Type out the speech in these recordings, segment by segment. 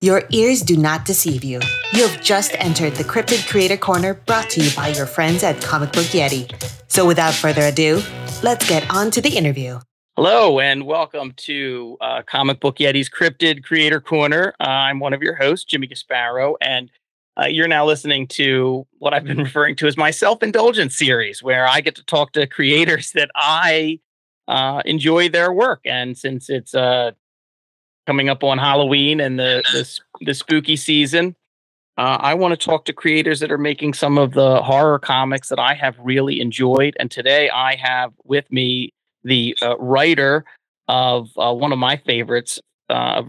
Your ears do not deceive you. You have just entered the Cryptid Creator Corner, brought to you by your friends at Comic Book Yeti. So without further ado, let's get on to the interview. Hello, and welcome to Comic Book Yeti's Cryptid Creator Corner. I'm one of your hosts, Jimmy Gasparro, and you're now listening to what I've been referring to as my self-indulgence series, where I get to talk to creators that I enjoy their work. And since it's coming up on Halloween and the spooky season, I want to talk to creators that are making some of the horror comics that I have really enjoyed. And today I have with me the writer of one of my favorites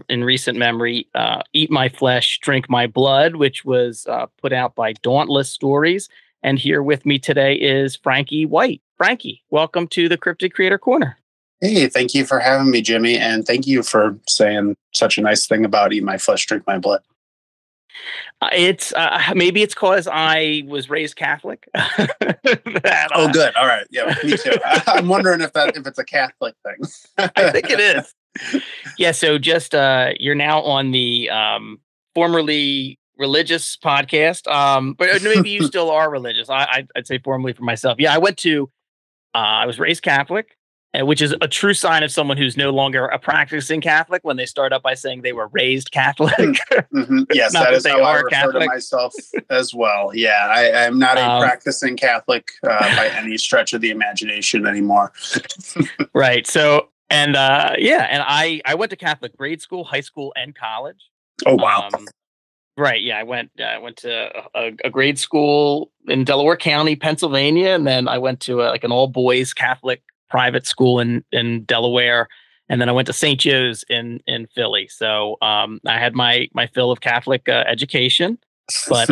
in recent memory, Eat My Flesh, Drink My Blood, which was put out by Dauntless Stories. And here with me today is Frankie White. Frankie, welcome to the Cryptid Creator Corner. Hey, thank you for having me, Jimmy, and thank you for saying such a nice thing about Eat My Flesh, Drink My Blood. Maybe it's because I was raised Catholic. Oh, good. All right. Yeah, me too. I'm wondering if it's a Catholic thing. I think it is. Yeah, so just you're now on the formerly religious podcast, but maybe you still are religious. I'd say formerly for myself. Yeah, I went to, I was raised Catholic. Which is a true sign of someone who's no longer a practicing Catholic when they start up by saying they were raised Catholic. Mm-hmm. Yes, that is how I refer Catholic. To myself as well. Yeah, I'm not a practicing Catholic by any stretch of the imagination anymore. Right. So, and I went to Catholic grade school, high school, and college. Oh, wow. Right. Yeah, I went to a grade school in Delaware County, Pennsylvania, and then I went to an all boys Catholic private school in Delaware, and then I went to St. Joe's in Philly. So I had my fill of Catholic education, but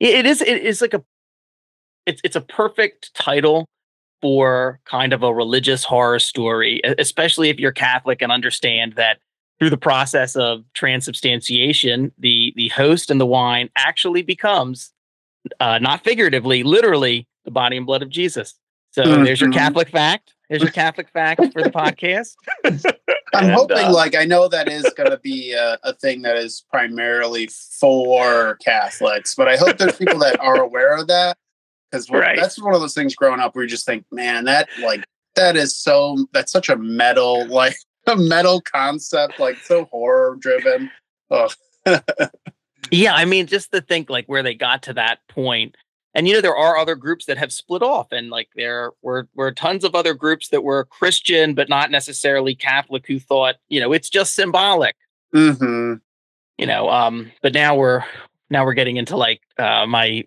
it's a perfect title for kind of a religious horror story, especially if you're Catholic and understand that through the process of transubstantiation, the host and the wine actually becomes not figuratively, literally the body and blood of Jesus. So there's your Catholic fact. There's your Catholic fact for the podcast. I'm hoping, I know that is going to be a thing that is primarily for Catholics, but I hope there's people that are aware of that, because that's one of those things growing up where you just think, man, that's such a metal, a metal concept, so horror driven. Yeah. I mean, just to think where they got to that point. And, there are other groups that have split off, and there were tons of other groups that were Christian, but not necessarily Catholic, who thought, it's just symbolic, but now we're getting into my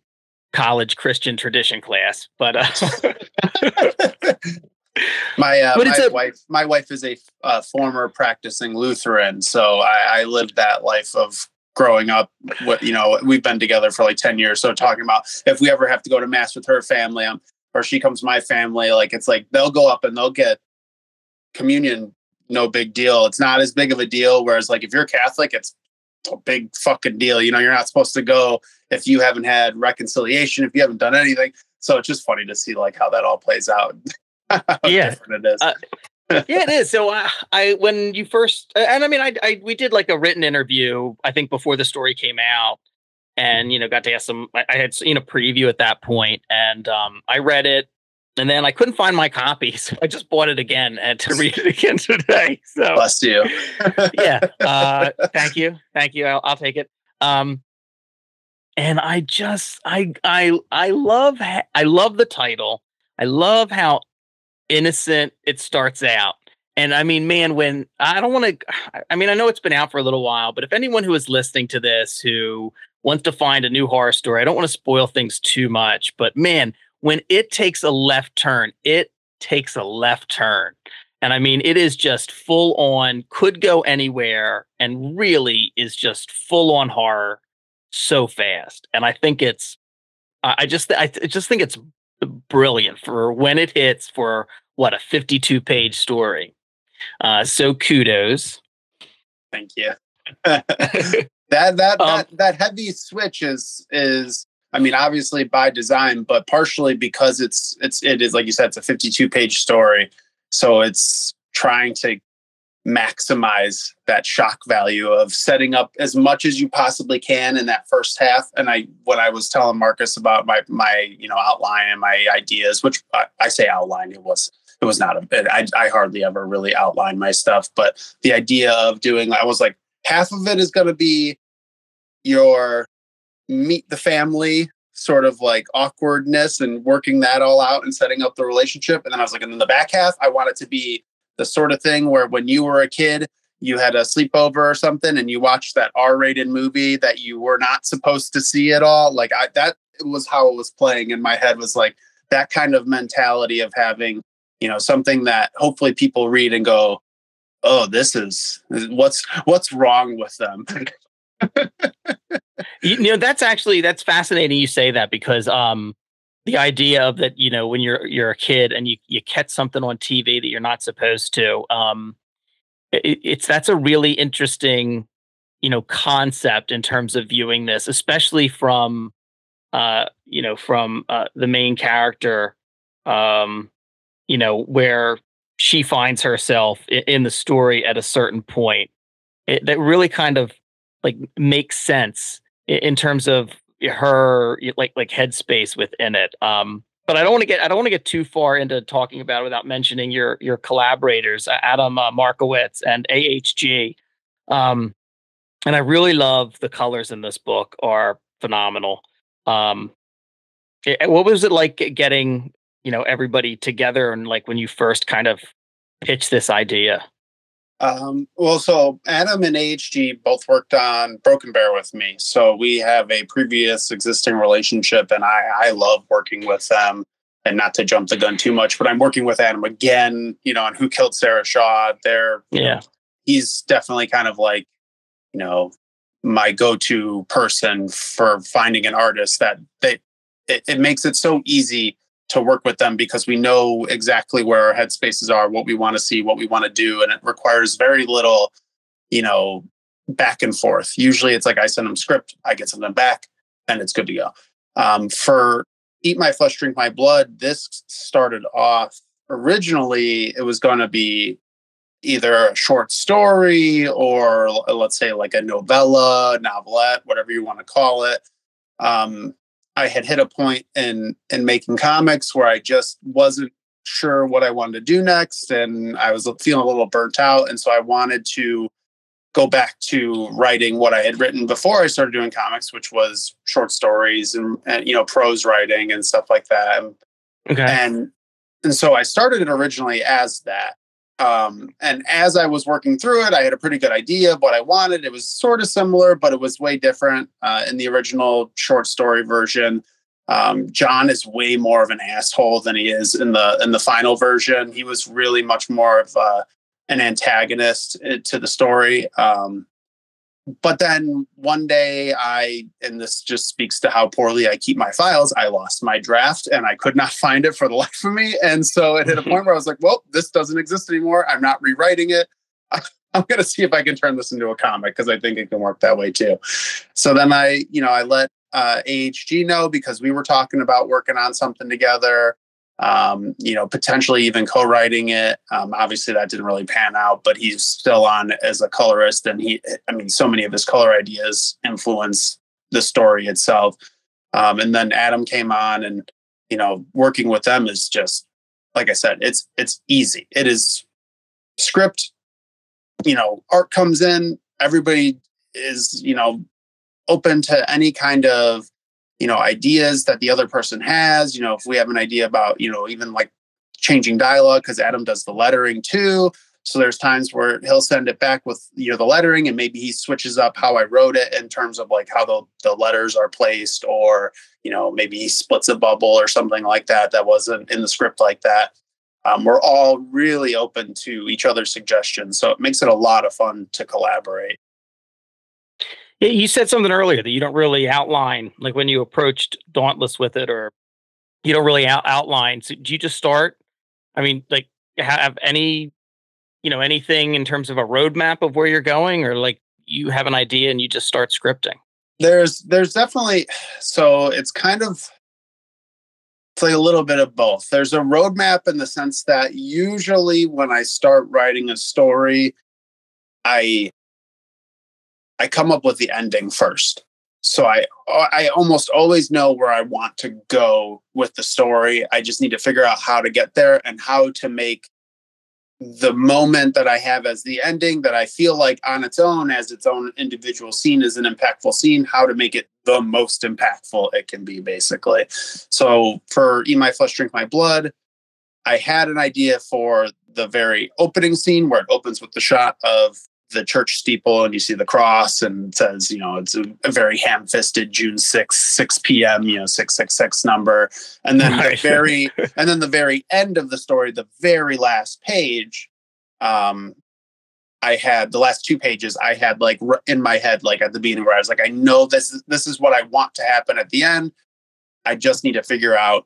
college Christian tradition class, but my wife is a former practicing Lutheran. So I lived that life of growing up. We've been together for 10 years. So talking about if we ever have to go to mass with her family, or she comes to my family, they'll go up and they'll get communion. No big deal. It's not as big of a deal. Whereas if you're Catholic, it's a big fucking deal. You know, you're not supposed to go if you haven't had reconciliation, if you haven't done anything. So it's just funny to see like how that all plays out. Yeah, it is. Yeah, it is. So we did like a written interview, I think, before the story came out, and, you know, got to ask them. I had seen a preview at that point, and I read it, and then I couldn't find my copy, so I just bought it again and to read it again today. So bless you. Yeah. Thank you. I'll take it. And I just, I love the title. I love how innocent it starts out. And I mean, man, I know it's been out for a little while, but if anyone who is listening to this who wants to find a new horror story, I don't want to spoil things too much, but man, when it takes a left turn, it takes a left turn. And I mean, it is just full on, could go anywhere, and really is just full on horror so fast. And I think I just think it's brilliant for when it hits for what a 52-page story. So kudos. Thank you. that heavy switch is I mean, obviously by design, but partially because it is like you said, it's a 52-page story, so it's trying to maximize that shock value of setting up as much as you possibly can in that first half. And when I was telling Marcus about my you know, outline and my ideas, which I say outline, it was not a bit. I hardly ever really outline my stuff, but the idea of doing, I was like, half of it is going to be your meet the family sort of like awkwardness and working that all out and setting up the relationship. And then I was like, and then the back half, I want it to be the sort of thing where when you were a kid, you had a sleepover or something and you watched that R-rated movie that you were not supposed to see at all. Like that was how it was playing in my head, was like that kind of mentality of having, you know, something that hopefully people read and go, oh, this is what's wrong with them. You know, that's fascinating. You say that because, the idea of that, you know, when you're a kid and you catch something on TV that you're not supposed to, that's a really interesting, you know, concept in terms of viewing this, especially from the main character, you know, where she finds herself in the story at a certain point. That really kind of like makes sense in terms of her like headspace within it, but I don't want to get too far into talking about it without mentioning your collaborators, Adam Mankiewicz and A.H.G. And I really love the colors in this book, are phenomenal. What was it like getting, you know, everybody together and like when you first kind of pitched this idea? Well, so Adam and A.H.G. both worked on Broken Bear with me. So we have a previous existing relationship, and I love working with them. And not to jump the gun too much, but I'm working with Adam again, you know, on Who Killed Sarah Shaw. He's definitely kind of like, you know, my go-to person for finding an artist that it makes it so easy to work with them because we know exactly where our headspaces are, what we want to see, what we want to do. And it requires very little, you know, back and forth. Usually it's like I send them script, I get something back, and it's good to go. For Eat My Flesh, Drink My Blood, this started off originally, it was going to be either a short story or let's say like a novelette, whatever you want to call it. I had hit a point in making comics where I just wasn't sure what I wanted to do next, and I was feeling a little burnt out. And so I wanted to go back to writing what I had written before I started doing comics, which was short stories and you know, prose writing and stuff like that. Okay. And so I started it originally as that. And as I was working through it, I had a pretty good idea of what I wanted. It was sort of similar, but it was way different. In the original short story version, John is way more of an asshole than he is in the final version. He was really much more of an antagonist to the story. But then one day and this just speaks to how poorly I keep my files, I lost my draft and I could not find it for the life of me. And so it hit a point where I was like, well, this doesn't exist anymore. I'm not rewriting it. I'm going to see if I can turn this into a comic because I think it can work that way too. So then I let A.H.G. know because we were talking about working on something together, potentially even co-writing it. Obviously that didn't really pan out, but he's still on as a colorist. And so many of his color ideas influence the story itself. And then Adam came on, and, working with them is just, like I said, it's easy. It is script, art comes in, everybody is, open to any kind of, ideas that the other person has. If we have an idea about, even like changing dialogue, because Adam does the lettering too. So there's times where he'll send it back with, the lettering, and maybe he switches up how I wrote it in terms of like how the letters are placed, or, maybe he splits a bubble or something like that. That wasn't in the script like that. We're all really open to each other's suggestions. So it makes it a lot of fun to collaborate. You said something earlier that you don't really outline, like when you approached Dauntless with it, or you don't really outline. So do you just start? I mean, like have any... anything in terms of a roadmap of where you're going, or like you have an idea and you just start scripting? There's definitely, so it's like a little bit of both. There's a roadmap in the sense that usually when I start writing a story, I come up with the ending first. So I almost always know where I want to go with the story. I just need to figure out how to get there and how to make the moment that I have as the ending that I feel like on its own, as its own individual scene, is an impactful scene, how to make it the most impactful it can be, basically. So for Eat My Flesh, Drink My Blood, I had an idea for the very opening scene where it opens with the shot of the church steeple and you see the cross and it says, it's a very ham-fisted June 6th, 6 p.m., 666 number. And then right. The very end of the story, the very last page, I had the last two pages I had like in my head, like at the beginning, where I was like, I know this is what I want to happen at the end. I just need to figure out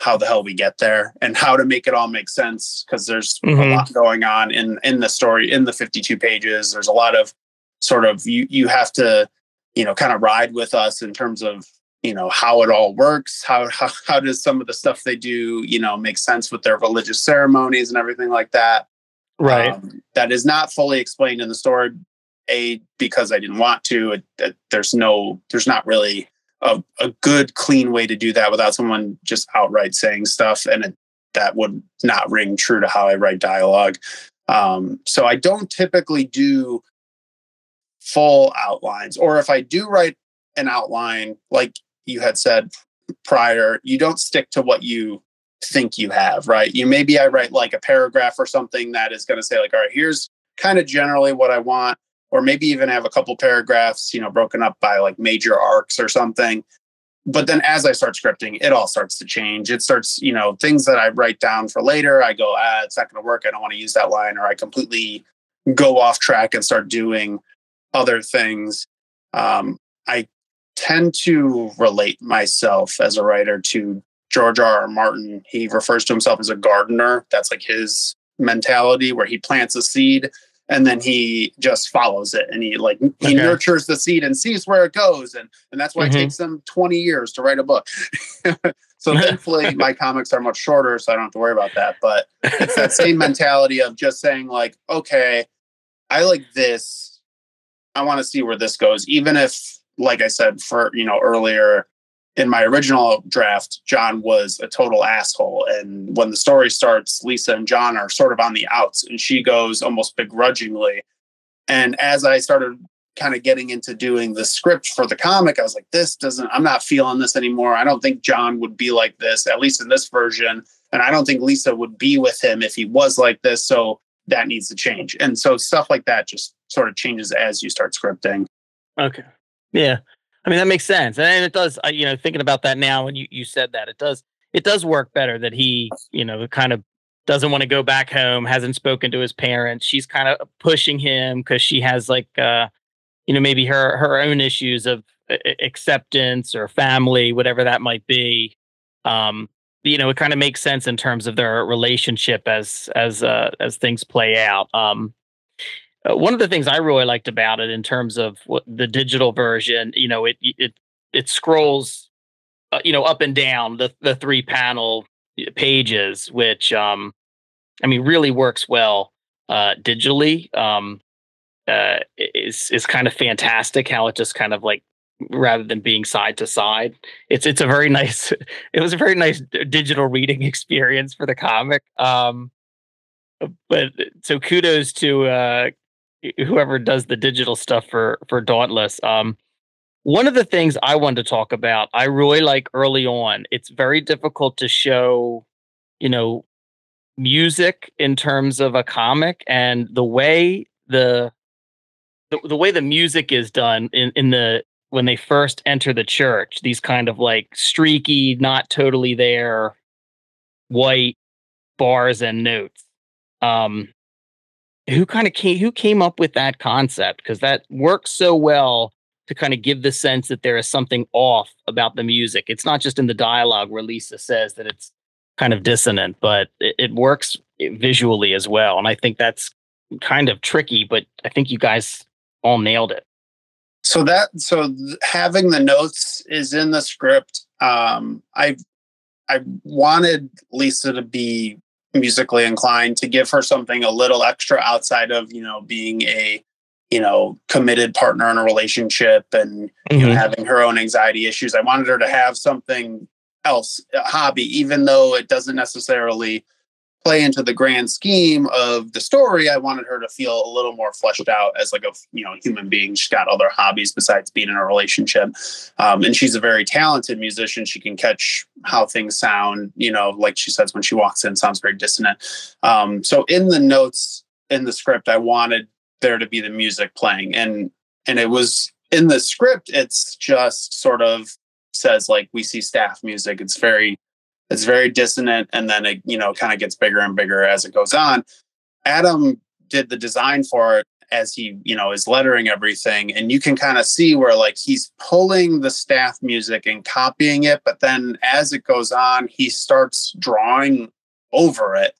how the hell we get there and how to make it all make sense, because there's a lot going on in the story, in the 52 pages. There's a lot of sort of you have to, kind of ride with us in terms of, how it all works, how does some of the stuff they do, make sense with their religious ceremonies and everything like that. Right. That is not fully explained in the story, because I didn't want to. There's not really a good, clean way to do that without someone just outright saying stuff. And that would not ring true to how I write dialogue. So I don't typically do full outlines, or if I do write an outline, like you had said prior, you don't stick to what you think you have, right? Maybe I write like a paragraph or something that is going to say like, all right, here's kind of generally what I want. Or maybe even have a couple paragraphs, broken up by like major arcs or something. But then as I start scripting, it all starts to change. It starts, things that I write down for later, I go, it's not going to work. I don't want to use that line. Or I completely go off track and start doing other things. I tend to relate myself as a writer to George R.R. Martin. He refers to himself as a gardener. That's like his mentality, where he plants a seed and then he just follows it, and he nurtures the seed and sees where it goes. And that's why it takes him 20 years to write a book. So thankfully my comics are much shorter, so I don't have to worry about that. But it's that same mentality of just saying like, okay, I like this. I want to see where this goes. Even if, like I said, for, earlier in my original draft, John was a total asshole. And when the story starts, Lisa and John are sort of on the outs, and she goes almost begrudgingly. And as I started kind of getting into doing the script for the comic, I was like, I'm not feeling this anymore. I don't think John would be like this, at least in this version. And I don't think Lisa would be with him if he was like this. So that needs to change. And so stuff like that just sort of changes as you start scripting. Okay. Yeah. I mean, that makes sense. And it does, thinking about that now, and you said that, it does work better that he, kind of doesn't want to go back home, hasn't spoken to his parents. She's kind of pushing him because she has like, maybe her own issues of acceptance or family, whatever that might be. It kind of makes sense in terms of their relationship as things play out. One of the things I really liked about it in terms of what the digital version, you know, it scrolls, you know, up and down the three panel pages, which, I mean, really works well digitally. Is kind of fantastic how it just kind of like, rather than being side to side, it's a very nice, it was a very nice digital reading experience for the comic. But so kudos to whoever does the digital stuff for Dauntless. One of the things I wanted to talk about, I really like early on, it's very difficult to show, you know, music in terms of a comic, and the way the way the music is done in the, when they first enter the church, these kind of like streaky, not totally there, white bars and notes. Who came up with that concept? Because that works so well to kind of give the sense that there is something off about the music. It's not just in the dialogue where Lisa says that it's kind of dissonant, but it works visually as well. And I think that's kind of tricky, but I think you guys all nailed it. So having the notes is in the script. I wanted Lisa to be musically inclined, to give her something a little extra outside of, you know, being a, you know, committed partner in a relationship and, mm-hmm. you know, having her own anxiety issues. I wanted her to have something else, a hobby, even though it doesn't necessarily play into the grand scheme of the story. I wanted her to feel a little more fleshed out as like a, you know, human being. She's got other hobbies besides being in a relationship. And she's a very talented musician. She can catch how things sound, you know, like she says, when she walks in, sounds very dissonant. So in the notes, in the script, I wanted there to be the music playing, and it was in the script. It's just sort of says like, we see staff music. It's very dissonant, and then it, you know, kind of gets bigger and bigger as it goes on. Adam did the design for it as he, you know, is lettering everything, and you can kind of see where like he's pulling the staff music and copying it, but then as it goes on, he starts drawing over it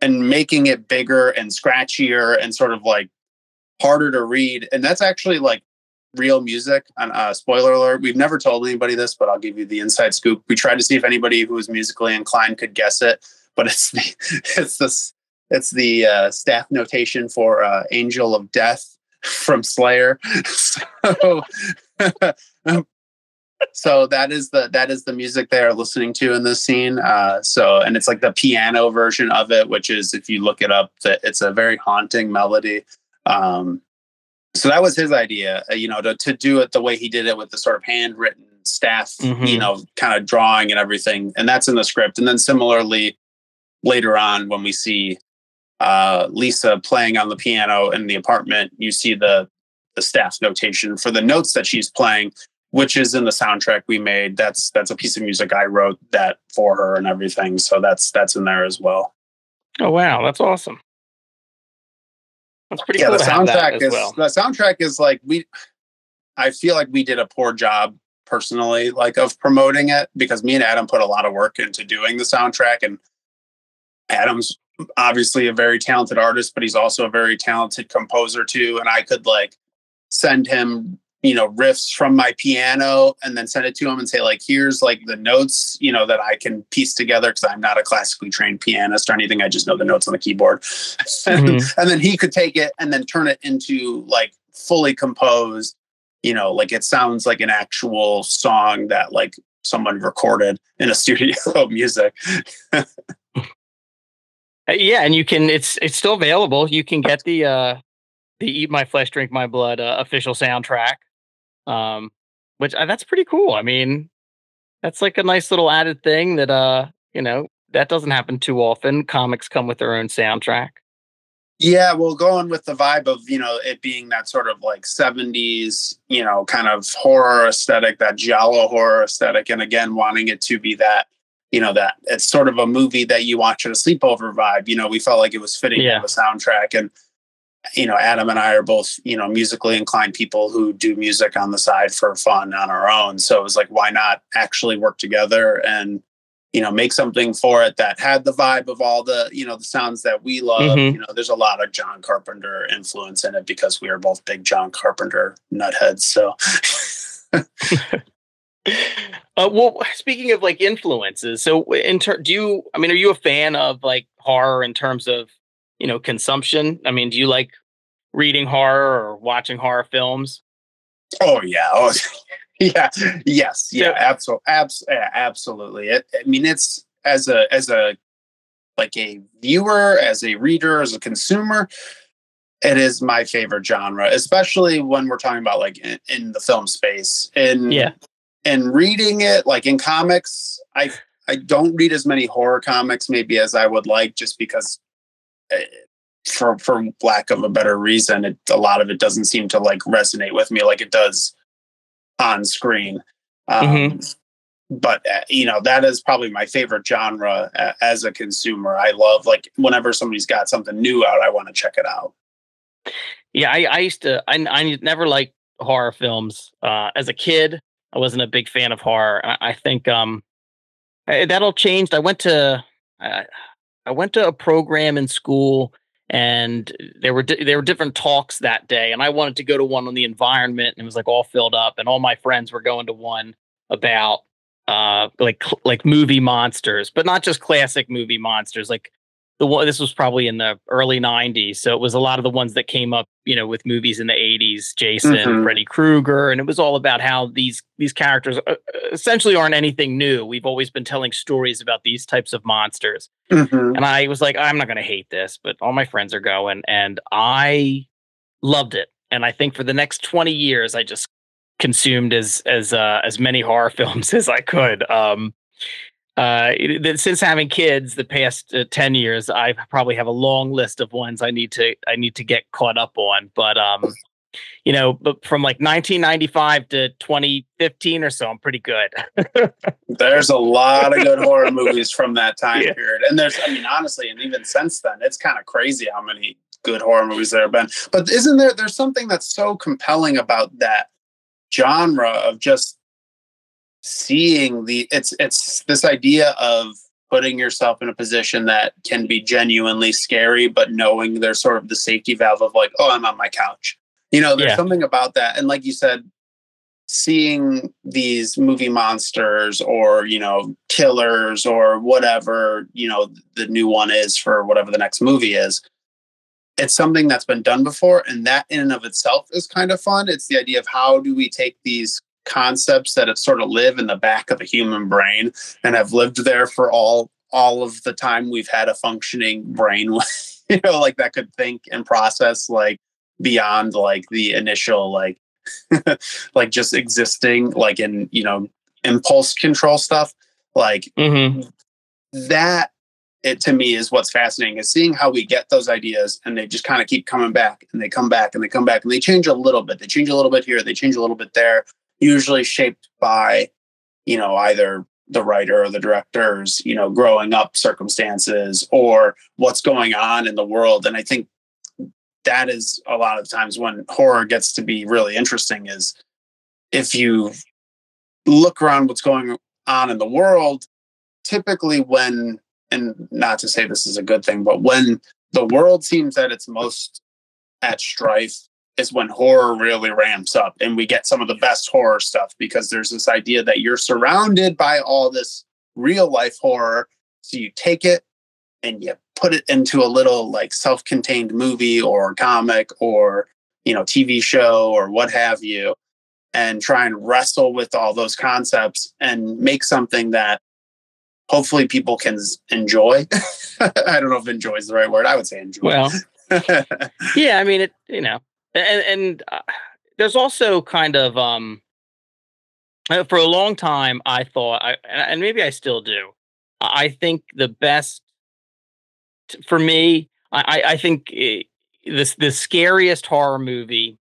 and making it bigger and scratchier and sort of like harder to read. And that's actually like real music. And spoiler alert, we've never told anybody this, but I'll give you the inside scoop. We tried to see if anybody who was musically inclined could guess it, but it's the staff notation for Angel of Death from Slayer. So that is the music they are listening to in this scene. And it's like the piano version of it, which is, if you look it up, that it's a very haunting melody. So that was his idea, you know, to do it the way he did it, with the sort of handwritten staff, mm-hmm. you know, kind of drawing and everything. And that's in the script. And then similarly, later on, when we see Lisa playing on the piano in the apartment, you see the staff notation for the notes that she's playing, which is in the soundtrack we made. That's a piece of music I wrote that for her and everything. So that's in there as well. Oh, wow. That's awesome. That's pretty cool. The soundtrack is like, I feel like we did a poor job personally, like, of promoting it, because me and Adam put a lot of work into doing the soundtrack, and Adam's obviously a very talented artist, but he's also a very talented composer too. And I could like send him, you know, riffs from my piano and then send it to him and say like, here's like the notes, you know, that I can piece together, because I'm not a classically trained pianist or anything. I just know the notes on the keyboard. Mm-hmm. And then he could take it and then turn it into like fully composed, you know, like it sounds like an actual song that like someone recorded in a studio music. Yeah. And you can, it's still available. You can get the Eat My Flesh, Drink My Blood official soundtrack. Which that's pretty cool. I mean, that's like a nice little added thing that, you know, that doesn't happen too often. Comics come with their own soundtrack. Yeah, well, going with the vibe of, you know, it being that sort of like 70s, you know, kind of horror aesthetic, that giallo horror aesthetic. And again, wanting it to be that, you know, that it's sort of a movie that you watch at a sleepover vibe. You know, we felt like it was fitting to the soundtrack. And, you know, Adam and I are both, you know, musically inclined people who do music on the side for fun on our own. So it was like, why not actually work together and you know, make something for it that had the vibe of all the, you know, the sounds that we love. Mm-hmm. You know, there's a lot of John Carpenter influence in it because we are both big John Carpenter nutheads. So, well, speaking of like influences, so do you, I mean, are you a fan of like horror in terms of, you know, consumption? I mean, do you like reading horror or watching horror films? Oh yeah. Oh yeah. Yes. Yeah. So, absolutely. I mean, it's as a viewer, as a reader, as a consumer, it is my favorite genre, especially when we're talking about like in the film space and reading it, like in comics, I don't read as many horror comics maybe as I would like, just because for lack of a better reason, a lot of it doesn't seem to like resonate with me like it does on screen. But you know, that is probably my favorite genre as a consumer. I love like whenever somebody's got something new out, I want to check it out. Yeah, I never liked horror films as a kid. I wasn't a big fan of horror. I think that all changed. I went to a program in school, and there were different talks that day, and I wanted to go to one on the environment, and it was like all filled up, and all my friends were going to one about like movie monsters, but not just classic movie monsters. Like the one, this was probably in the early 90s, so it was a lot of the ones that came up, you know, with movies in the 80s, Jason, Freddy Krueger, and it was all about how these characters essentially aren't anything new. We've always been telling stories about these types of monsters. And I was like, I'm not going to hate this, but all my friends are going, and I loved it. And I think for the next 20 years, I just consumed as many horror films as I could. Since having kids the past 10 years, I probably have a long list of ones I need to get caught up on. But, you know, but from like 1995 to 2015 or so, I'm pretty good. There's a lot of good horror movies from that time period. And there's, I mean, honestly, and even since then, it's kind of crazy how many good horror movies there have been. But isn't there's something that's so compelling about that genre of just seeing it's this idea of putting yourself in a position that can be genuinely scary, but knowing there's sort of the safety valve of like, oh, I'm on my couch. You know, there's something about that. And like you said, seeing these movie monsters or, you know, killers or whatever, you know, the new one is for whatever the next movie is. It's something that's been done before. And that in and of itself is kind of fun. It's the idea of how do we take these concepts that have sort of live in the back of the human brain and have lived there for all of the time we've had a functioning brain, you know, like that could think and process like beyond like the initial like like just existing like in, you know, impulse control stuff like that. It to me is what's fascinating is seeing how we get those ideas and they just kind of keep coming back and they come back and they come back and they change a little bit. They change a little bit here. They change a little bit there. Usually shaped by, you know, either the writer or the director's, you know, growing up circumstances or what's going on in the world. And I think that is a lot of times when horror gets to be really interesting is if you look around what's going on in the world, typically when, and not to say this is a good thing, but when the world seems at its most at strife, is when horror really ramps up and we get some of the best horror stuff because there's this idea that you're surrounded by all this real life horror. So you take it and you put it into a little like self-contained movie or comic or, you know, TV show or what have you, and try and wrestle with all those concepts and make something that hopefully people can enjoy. I don't know if enjoy is the right word. I would say enjoy. Well, yeah, I mean, it, you know, And there's also kind of for a long time, I thought, and maybe I still do. I think the best for me, I think the scariest horror movie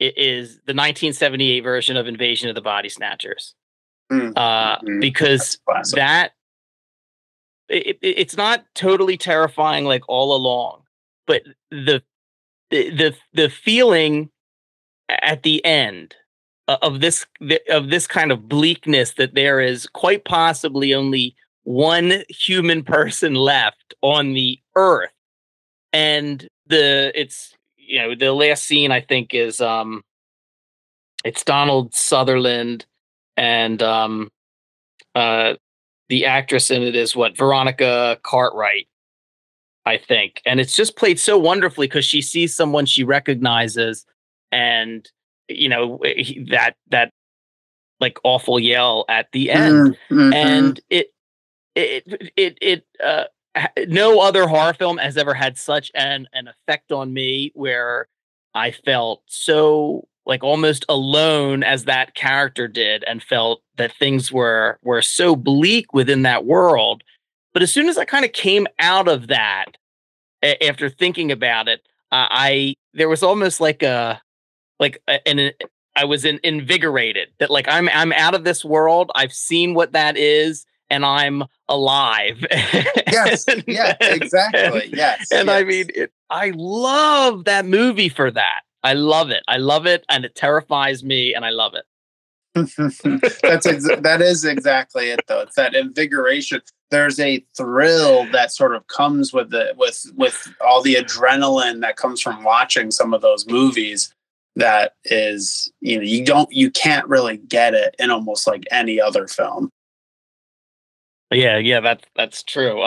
is the 1978 version of Invasion of the Body Snatchers, because that it's not totally terrifying like all along, but the feeling at the end of this kind of bleakness that there is quite possibly only one human person left on the earth. And the last scene, I think, is it's Donald Sutherland and the actress in it is Veronica Cartwright, I think. And it's just played so wonderfully because she sees someone she recognizes, and that like awful yell at the end. Mm-hmm. And it no other horror film has ever had such an effect on me, where I felt so like almost alone as that character did, and felt that things were so bleak within that world. But as soon as I kind of came out of that, after thinking about it, there was almost like I was invigorated that like I'm out of this world. I've seen what that is, and I'm alive. Yes, yeah, exactly. Yes. I mean, I love that movie for that. I love it, and it terrifies me, and I love it. That is exactly it, though. It's that invigoration. There's a thrill that sort of comes with the with all the adrenaline that comes from watching some of those movies. That is, you can't really get it in almost like any other film. Yeah, that's true.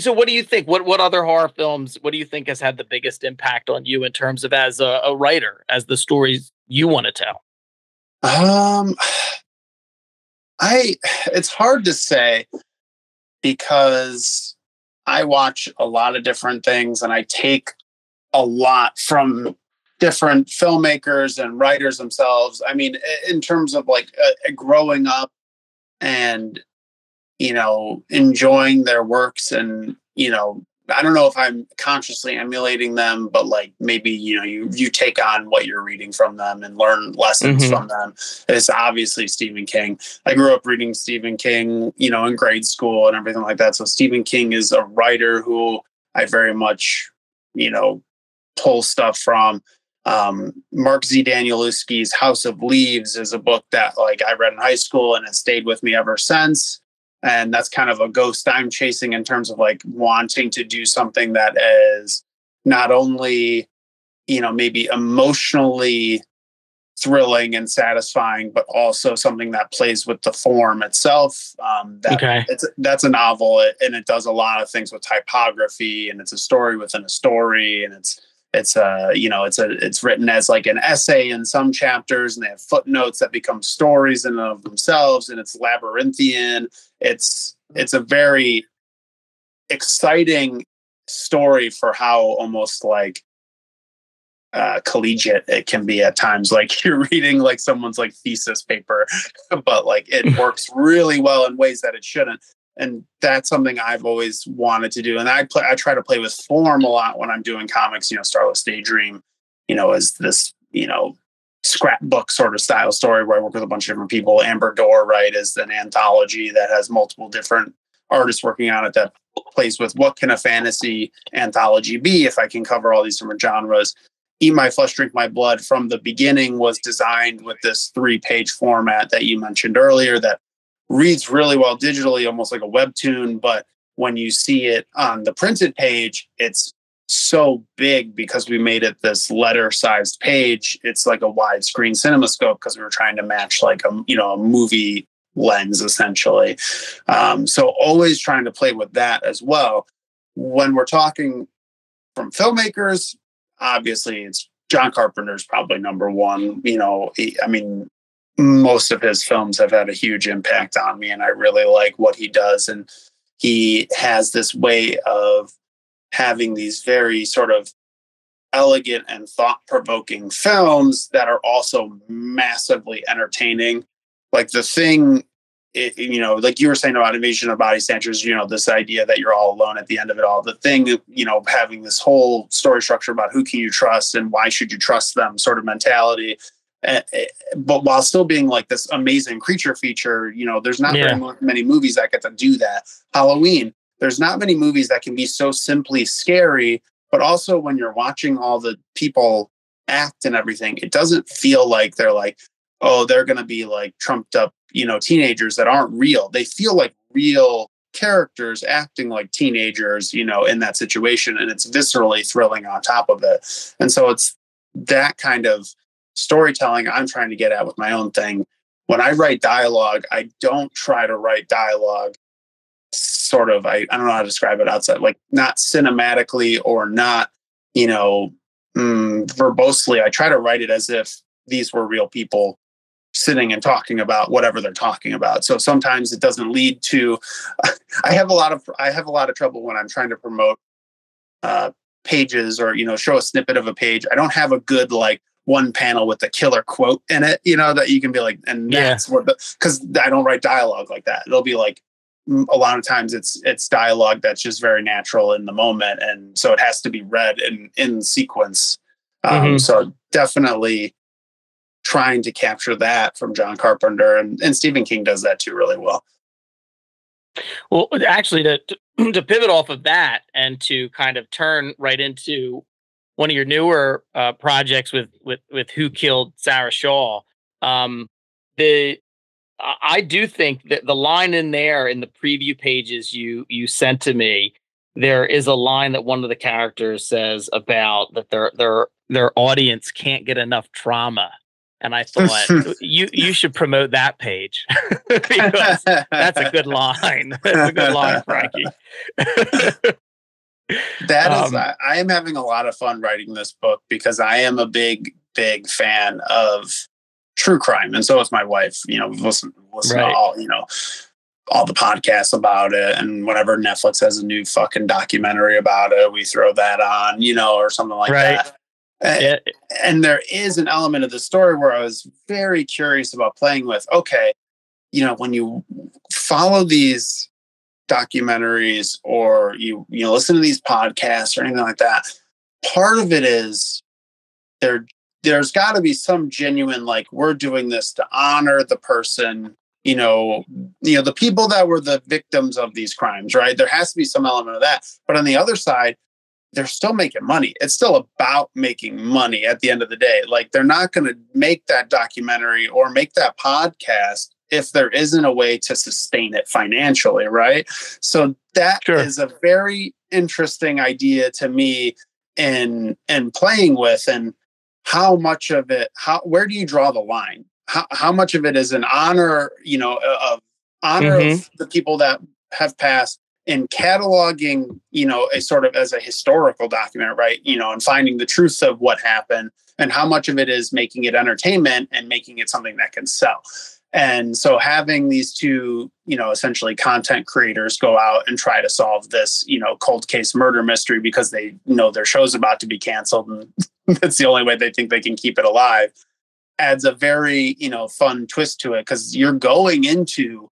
So what do you think? What other horror films, what do you think has had the biggest impact on you in terms of as a writer, as the stories you want to tell? It's hard to say because I watch a lot of different things and I take a lot from different filmmakers and writers themselves. I mean, in terms of like growing up and, enjoying their works and, I don't know if I'm consciously emulating them, but like maybe, you take on what you're reading from them and learn lessons mm-hmm. from them. It's obviously Stephen King. I grew up reading Stephen King, in grade school and everything like that. So Stephen King is a writer who I very much, pull stuff from. Mark Z. Danielewski's House of Leaves is a book that like I read in high school and it stayed with me ever since. And that's kind of a ghost I'm chasing in terms of like wanting to do something that is not only, maybe emotionally thrilling and satisfying, but also something that plays with the form itself. That's a novel and it does a lot of things with typography, and it's a story within a story, and it's written as like an essay in some chapters, and they have footnotes that become stories in and of themselves, and it's labyrinthian. It's a very exciting story for how almost like collegiate it can be at times. Like you're reading like someone's like thesis paper, but like it works really well in ways that it shouldn't. And that's something I've always wanted to do. And I try to play with form a lot when I'm doing comics, Starless Daydream, is this, scrapbook sort of style story where I work with a bunch of different people. Amber Door, right, is an anthology that has multiple different artists working on it that plays with what can a fantasy anthology be if I can cover all these different genres. Eat My Flesh, Drink My Blood from the beginning was designed with this 3-page format that you mentioned earlier that reads really well digitally, almost like a webtoon, but when you see it on the printed page, it's so big because we made it this letter-sized page. It's like a widescreen CinemaScope because we were trying to match like a movie lens essentially. So always trying to play with that as well. When we're talking from filmmakers, obviously it's John Carpenter's probably number one. Most of his films have had a huge impact on me, and I really like what he does. And he has this way of having these very sort of elegant and thought-provoking films that are also massively entertaining. Like The Thing, like you were saying about Invasion of Body Snatchers, this idea that you're all alone at the end of it all. The Thing, having this whole story structure about who can you trust and why should you trust them sort of mentality. But while still being like this amazing creature feature, there's not very many movies that get to do that. Halloween, there's not many movies that can be so simply scary, but also when you're watching all the people act and everything, it doesn't feel like they're like, oh, they're going to be like trumped up, you know, teenagers that aren't real. They feel like real characters acting like teenagers, you know, in that situation. And it's viscerally thrilling on top of it. And so it's that kind of storytelling I'm trying to get at with my own thing. When I write dialogue, I don't try to write dialogue sort of, I don't know how to describe it outside, like not cinematically or not, you know, verbosely. I try to write it as if these were real people sitting and talking about whatever they're talking about. So sometimes it doesn't lead to, I have a lot of trouble when I'm trying to promote pages or, you know, show a snippet of a page. I don't have a good, like, one panel with a killer quote in it, you know, that you can be like, and that's what, because I don't write dialogue like that. It'll be like, a lot of times it's dialogue that's just very natural in the moment. And so it has to be read in sequence. So definitely trying to capture that from John Carpenter, and Stephen King does that too really well. Well, actually to pivot off of that and to kind of turn right into one of your newer projects with Who Killed Sarah Shaw. I do think that the line in there in the preview pages you sent to me, there is a line that one of the characters says about that their audience can't get enough trauma. And I thought you should promote that page because that's a good line. That's a good line, Frankie. That is, I am having a lot of fun writing this book because I am a big, big fan of true crime. And so is my wife, you know, listen right. to all, you know, all the podcasts about it. And whenever Netflix has a new fucking documentary about it, we throw that on, you know, or something like right. that. Yeah. And there is an element of the story where I was very curious about playing with, okay, you know, when you follow these documentaries or you listen to these podcasts or anything like that, part of it is there's got to be some genuine, like, we're doing this to honor the person, you know the people that were the victims of these crimes, right? There has to be some element of that. But on the other side, they're still making money. It's still about making money at the end of the day. Like, they're not going to make that documentary or make that podcast if there isn't a way to sustain it financially, right? So that sure. is a very interesting idea to me in playing with, and how much of it, where do you draw the line? How much of it is an honor, you know, of honor of the people that have passed, and cataloging, you know, a sort of as a historical document, right? You know, and finding the truth of what happened, and how much of it is making it entertainment and making it something that can sell. And so having these two, you know, essentially content creators go out and try to solve this, you know, cold case murder mystery because they know their show's about to be canceled and that's the only way they think they can keep it alive, adds a very, you know, fun twist to it, because you're going into,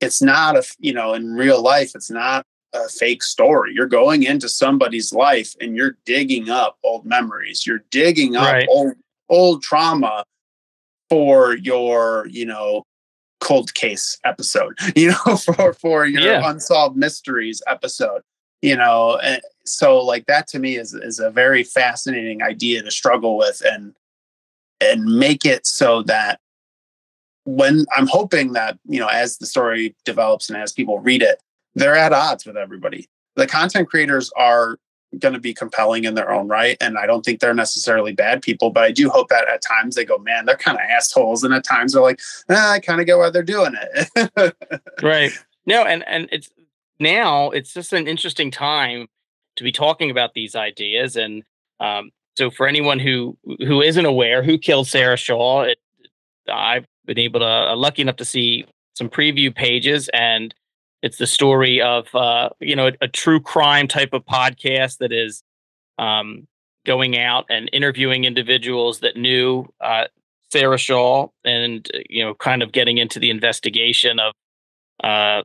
it's not a, you know, in real life, it's not a fake story. You're going into somebody's life and you're digging up old memories. You're digging up right. old trauma for your, you know, cold case episode, you know, for your unsolved mysteries episode, you know. And so, like, that to me is a very fascinating idea to struggle with and make it so that when I'm hoping that, you know, as the story develops and as people read it, they're at odds with everybody. The content creators are going to be compelling in their own right, and I don't think they're necessarily bad people, but I do hope that at times they go, man, they're kind of assholes, and at times they're like, I kind of get why they're doing it. Right. No, and it's just an interesting time to be talking about these ideas. And so for anyone who isn't aware, Who Killed Sarah Shaw, I've been able to lucky enough to see some preview pages, and it's the story of, you know, a true crime type of podcast that is going out and interviewing individuals that knew Sarah Shaw, and, you know, kind of getting into the investigation of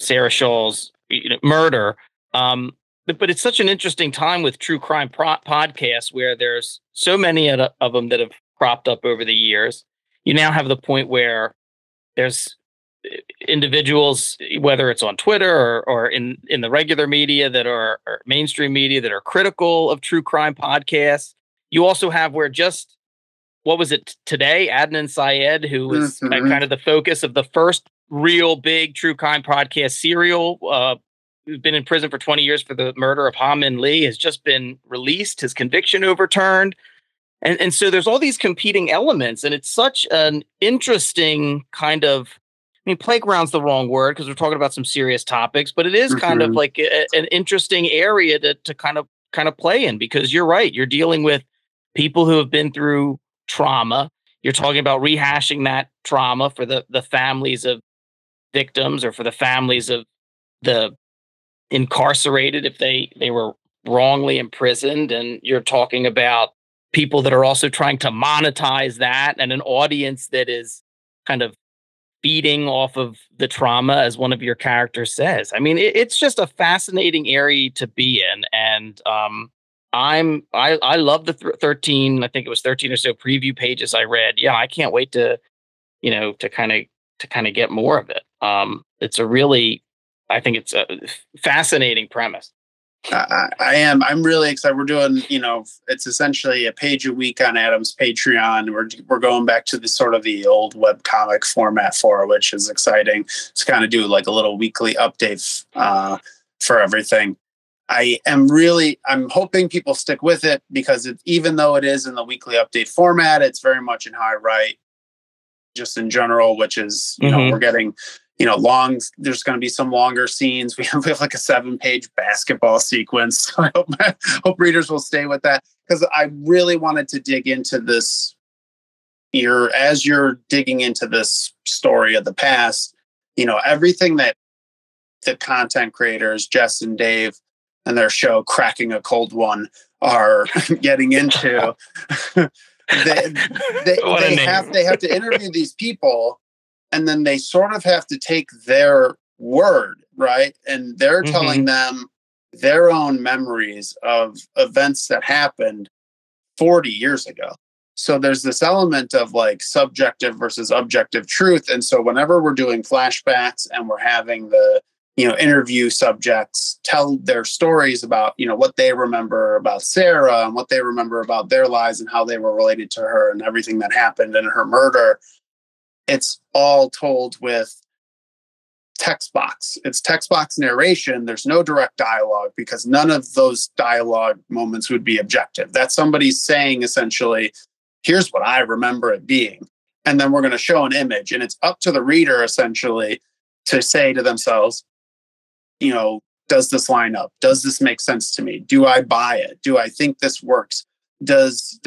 Sarah Shaw's, you know, murder. But it's such an interesting time with true crime podcasts, where there's so many of them that have cropped up over the years. You now have the point where there's individuals, whether it's on Twitter or in the regular media that are mainstream media, that are critical of true crime podcasts. You also have where just what was it today? Adnan Syed, who was kind of the focus of the first real big true crime podcast, Serial, who's been in prison for 20 years for the murder of Hae Min Lee, has just been released, his conviction overturned. And so there's all these competing elements, and it's such an interesting kind of, I mean, playground's the wrong word because we're talking about some serious topics, but it is kind of like an interesting area to kind of play in, because you're right. You're dealing with people who have been through trauma. You're talking about rehashing that trauma for the families of victims, or for the families of the incarcerated if they were wrongly imprisoned. And you're talking about people that are also trying to monetize that, and an audience that is kind of feeding off of the trauma, as one of your characters says. I mean, it's just a fascinating area to be in. And I love the 13, I think it was 13 or so preview pages I read. Yeah, I can't wait to kind of get more of it. It's a really, I think it's a fascinating premise. I'm really excited. We're doing, it's essentially a page a week on Adam's Patreon. We're going back to the sort of the old webcomic format for it, which is exciting. It's kind of do like a little weekly update for everything. I'm hoping people stick with it, because even though it is in the weekly update format, it's very much in how I write just in general, which is, we're getting... long, there's going to be some longer scenes. We have like a 7-page basketball sequence. So I hope readers will stay with that, because I really wanted to dig into this. As you're digging into this story of the past, everything that the content creators, Jess and Dave, and their show Cracking a Cold One are getting into, they have to interview these people. And then they sort of have to take their word, right? And they're telling them their own memories of events that happened 40 years ago. So there's this element of like subjective versus objective truth. And so whenever we're doing flashbacks and we're having the, interview subjects tell their stories about, what they remember about Sarah and what they remember about their lives and how they were related to her and everything that happened and her murder, it's all told with text box. It's text box narration. There's no direct dialogue, because none of those dialogue moments would be objective. That's somebody saying essentially, here's what I remember it being. And then we're going to show an image, and it's up to the reader essentially to say to themselves, does this line up? Does this make sense to me? Do I buy it? Do I think this works? Does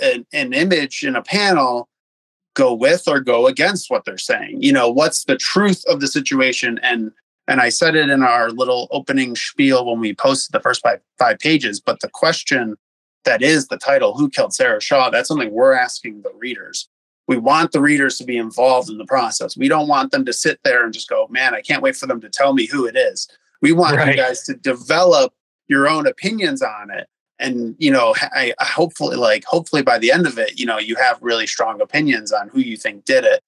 an image in a panel go with or go against what they're saying? What's the truth of the situation? And I said it in our little opening spiel when we posted the first five pages, but the question that is the title, Who Killed Sarah Shaw, that's something we're asking the readers. We want the readers to be involved in the process. We don't want them to sit there and just go, man, I can't wait for them to tell me who it is. We want you guys to develop your own opinions on it. And, I hopefully by the end of it, you have really strong opinions on who you think did it.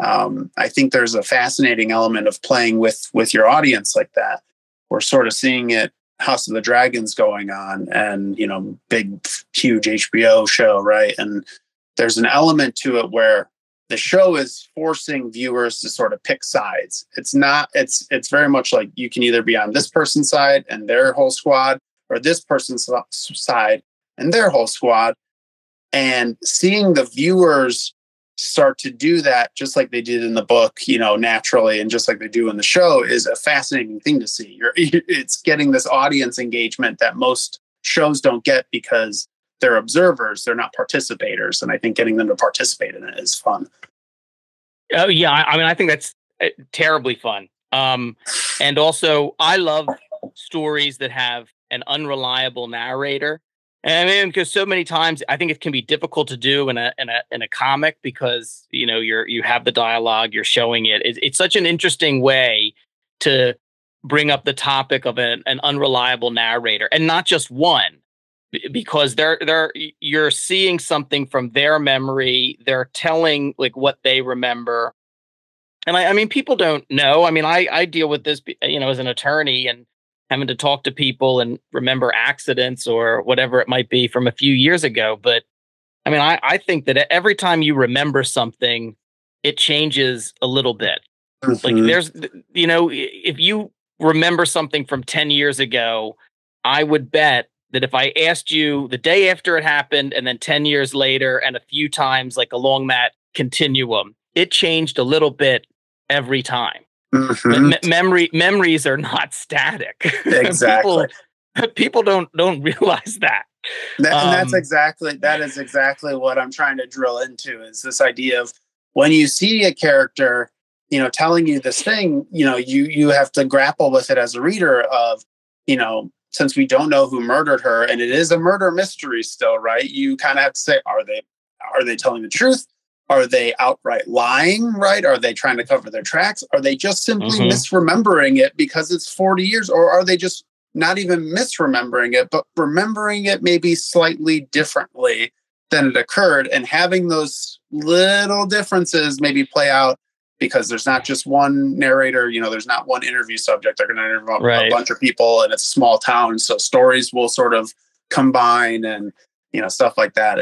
I think there's a fascinating element of playing with your audience like that. We're sort of seeing it, House of the Dragons going on, and, big, huge HBO show, right? And there's an element to it where the show is forcing viewers to sort of pick sides. It's very much like you can either be on this person's side and their whole squad, or this person's side and their whole squad. And seeing the viewers start to do that, just like they did in the book, naturally, and just like they do in the show, is a fascinating thing to see. It's getting this audience engagement that most shows don't get, because they're observers, they're not participators. And I think getting them to participate in it is fun. Oh, yeah. I mean, I think that's terribly fun. And also, I love stories that have an unreliable narrator. And I mean, because so many times I think it can be difficult to do in a comic, because you have the dialogue, you're showing it. It's such an interesting way to bring up the topic of an unreliable narrator, and not just one, because you're seeing something from their memory. They're telling like what they remember, and I mean, people don't know. I mean, I deal with this, as an attorney, and having to talk to people and remember accidents or whatever it might be from a few years ago. But I mean, I think that every time you remember something, it changes a little bit. Mm-hmm. Like there's, you know, if you remember something from 10 years ago, I would bet that if I asked you the day after it happened and then 10 years later and a few times like along that continuum, it changed a little bit every time. Mm-hmm. Memories are not static. Exactly. People don't realize that. That is exactly what I'm trying to drill into, is this idea of when you see a character, you know, telling you this thing, you know, you have to grapple with it as a reader of, you know, since we don't know who murdered her and it is a murder mystery still, right? You kind of have to say, are they telling the truth? Are they outright lying, right? Are they trying to cover their tracks? Are they just simply misremembering it because it's 40 years? Or are they just not even misremembering it, but remembering it maybe slightly differently than it occurred, and having those little differences maybe play out because there's not just one narrator, you know, there's not one interview subject. They're going to interview a bunch of people, and it's a small town. So stories will sort of combine, and, you know, stuff like that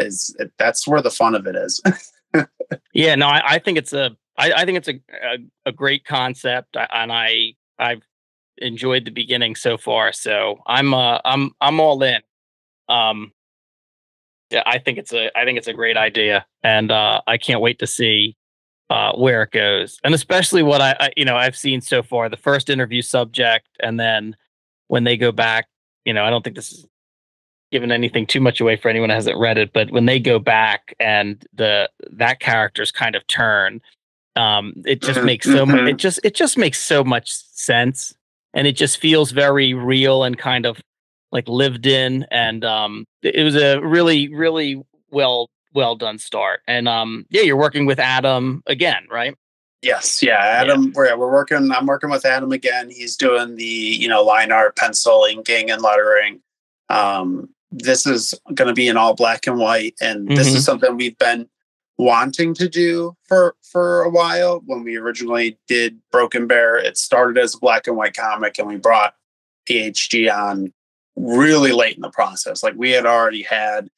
that's where the fun of it is. Yeah, no, I think it's a great concept, and I've enjoyed the beginning so far. So I'm all in. Yeah, I think it's a great idea, and I can't wait to see where it goes, and especially what I've seen so far. The first interview subject, and then when they go back, you know, I don't think this is given anything too much away for anyone who hasn't read it, but when they go back and that character's kind of turn, it just makes so much. It just makes so much sense, and it just feels very real and kind of like lived in. And it was a really, really well done start. And yeah, you're working with Adam again, right? Yes, yeah, Adam. Yeah. We're working. I'm working with Adam again. He's doing the, you know, line art, pencil, inking, and lettering. This is going to be in all black and white, and this is something we've been wanting to do for a while. When we originally did Broken Bear, it started as a black and white comic, and we brought A.H.G. on really late in the process. Like, we had already had,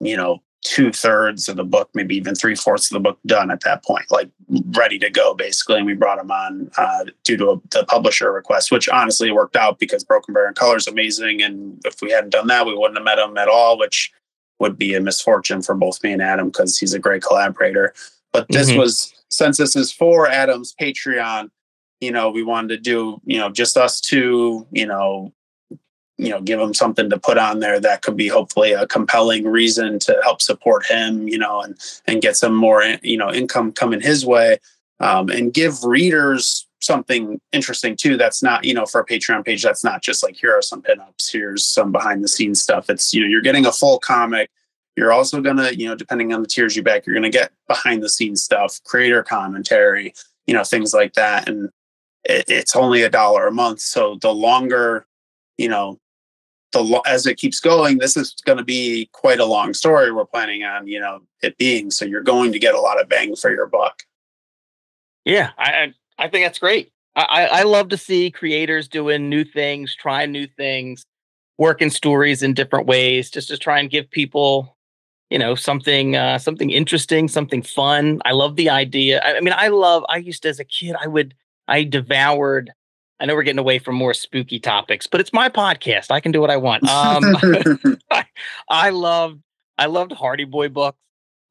you know, 2/3 of the book, maybe even 3/4 of the book done at that point, like ready to go basically. And we brought him on due to the publisher request, which honestly worked out because Broken Bear in color is amazing. And if we hadn't done that, we wouldn't have met him at all, which would be a misfortune for both me and Adam because he's a great collaborator. But this was, since this is for Adam's Patreon, you know, we wanted to do, you know, just us two, you know, give him something to put on there that could be hopefully a compelling reason to help support him, you know, and get some more, you know, income coming his way, and give readers something interesting too. That's not, you know, for a Patreon page, that's not just like, here are some pinups, here's some behind the scenes stuff. It's, you know, you're getting a full comic. You're also going to, you know, depending on the tiers you back, you're going to get behind the scenes stuff, creator commentary, you know, things like that. And it's only $1 a month. So the longer, you know, as it keeps going, this is going to be quite a long story we're planning on, you know, it being. So you're going to get a lot of bang for your buck. Yeah, I think that's great. I love to see creators doing new things, trying new things, working stories in different ways, just to try and give people, you know, something interesting, something fun. I love the idea. I used to, as a kid, I devoured. I know we're getting away from more spooky topics, but it's my podcast. I can do what I want. I loved Hardy Boy books.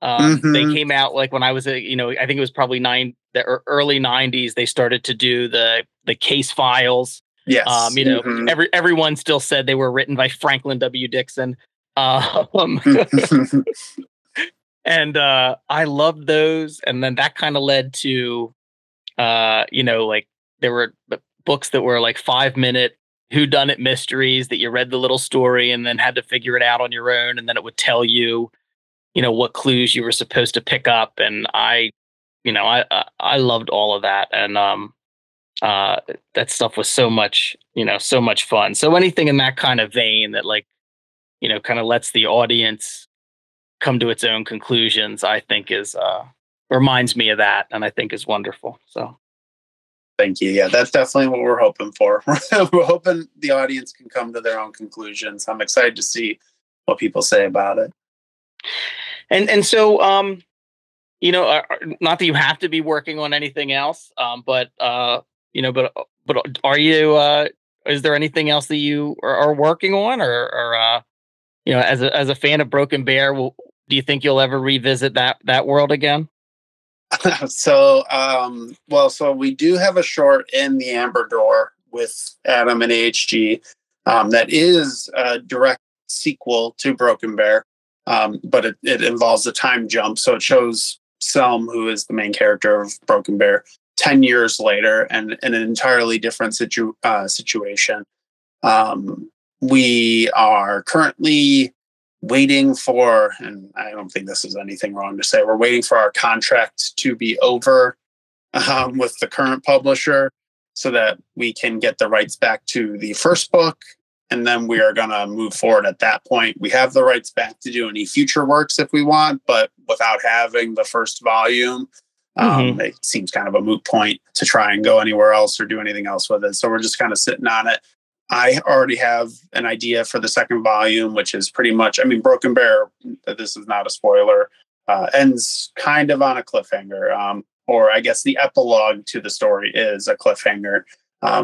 They came out like when I was a, you know, I think it was probably the early 90s. They started to do the case files. Yes. You know, everyone still said they were written by Franklin W. Dixon. And I loved those. And then that kind of led to, you know, like there were books that were like 5-minute whodunit mysteries that you read the little story and then had to figure it out on your own. And then it would tell you, you know, what clues you were supposed to pick up. And I loved all of that. And that stuff was so much, you know, so much fun. So anything in that kind of vein that, like, you know, kind of lets the audience come to its own conclusions, I think is, reminds me of that. And I think is wonderful. So. Thank you. Yeah, that's definitely what we're hoping for. We're hoping the audience can come to their own conclusions. I'm excited to see what people say about it. And so, you know, not that you have to be working on anything else, you know, but are you, is there anything else that you are working on, or you know, as a fan of Broken Bear, do you think you'll ever revisit that world again? So, so we do have a short in the Amber Door with Adam and A.H.G. That is a direct sequel to Broken Bear, but it involves a time jump. So it shows Selm, who is the main character of Broken Bear, 10 years later and in an entirely different situation. We are currently waiting for, and I don't think this is anything wrong to say, we're waiting for our contract to be over with the current publisher so that we can get the rights back to the first book. And then we are going to move forward at that point. We have the rights back to do any future works if we want, but without having the first volume, it seems kind of a moot point to try and go anywhere else or do anything else with it. So we're just kind of sitting on it. I already have an idea for the second volume, which is pretty much, I mean, Broken Bear, this is not a spoiler, ends kind of on a cliffhanger, or I guess the epilogue to the story is a cliffhanger.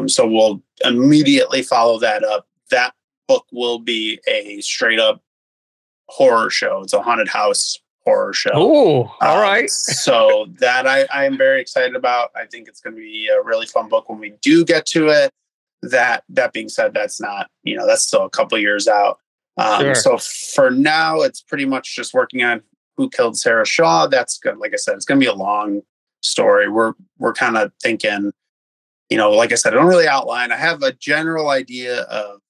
So we'll immediately follow that up. That book will be a straight up horror show. It's a haunted house horror show. Oh, all right. So that I am very excited about. I think it's going to be a really fun book when we do get to it. That being said, that's not, you know, that's still a couple years out. Sure. So for now, it's pretty much just working on Who Killed Sarah Shaw. That's good. Like I said, it's going to be a long story. We're kind of thinking, you know, like I said, I don't really outline. I have a general idea of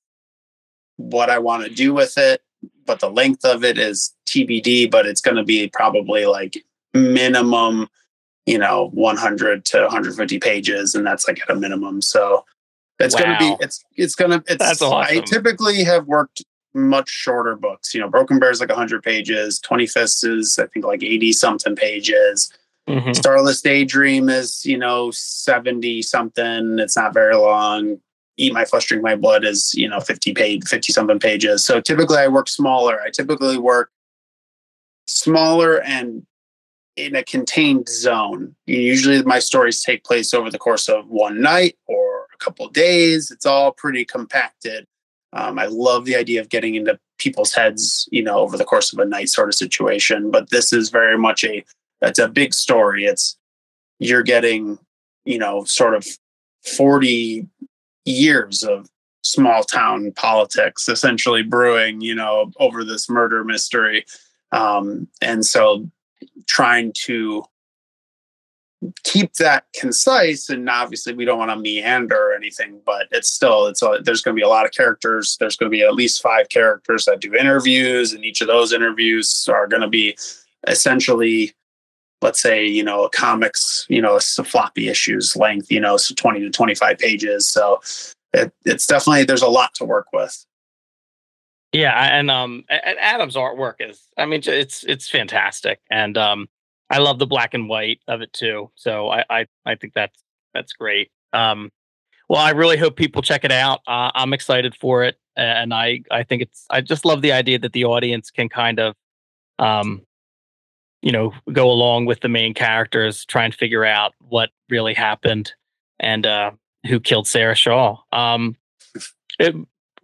what I want to do with it, but the length of it is TBD, but it's going to be probably like minimum, you know, 100 to 150 pages. And that's like at a minimum. So it's going to be, it's that's awesome. I typically have worked much shorter books, you know, Broken Bear is like 100 pages, 20 Fists is, I think, like 80 something pages. Mm-hmm. Starless Daydream is, you know, 70 something. It's not very long. Eat My Flesh, Drink My Blood is, you know, 50 something pages. So typically I work smaller. I typically work smaller and in a contained zone. Usually my stories take place over the course of one night or a couple of days. It's all pretty compacted. I love the idea of getting into people's heads, you know, over the course of a night sort of situation. But this is very much it's a big story. It's, you're getting, you know, sort of 40 years of small town politics essentially brewing, you know, over this murder mystery. And so trying to keep that concise, and obviously we don't want to meander or anything, but there's going to be a lot of characters. There's going to be at least 5 characters that do interviews, and each of those interviews are going to be essentially, let's say, you know, comics, you know, it's a floppy issues length, you know, so 20 to 25 pages. So it's definitely, there's a lot to work with. Yeah. And Adam's artwork is, I mean, it's fantastic. And, I love the black and white of it too. So I think that's great. Well, I really hope people check it out. I'm excited for it. And I think I just love the idea that the audience can kind of, you know, go along with the main characters, try and figure out what really happened and who killed Sarah Shaw.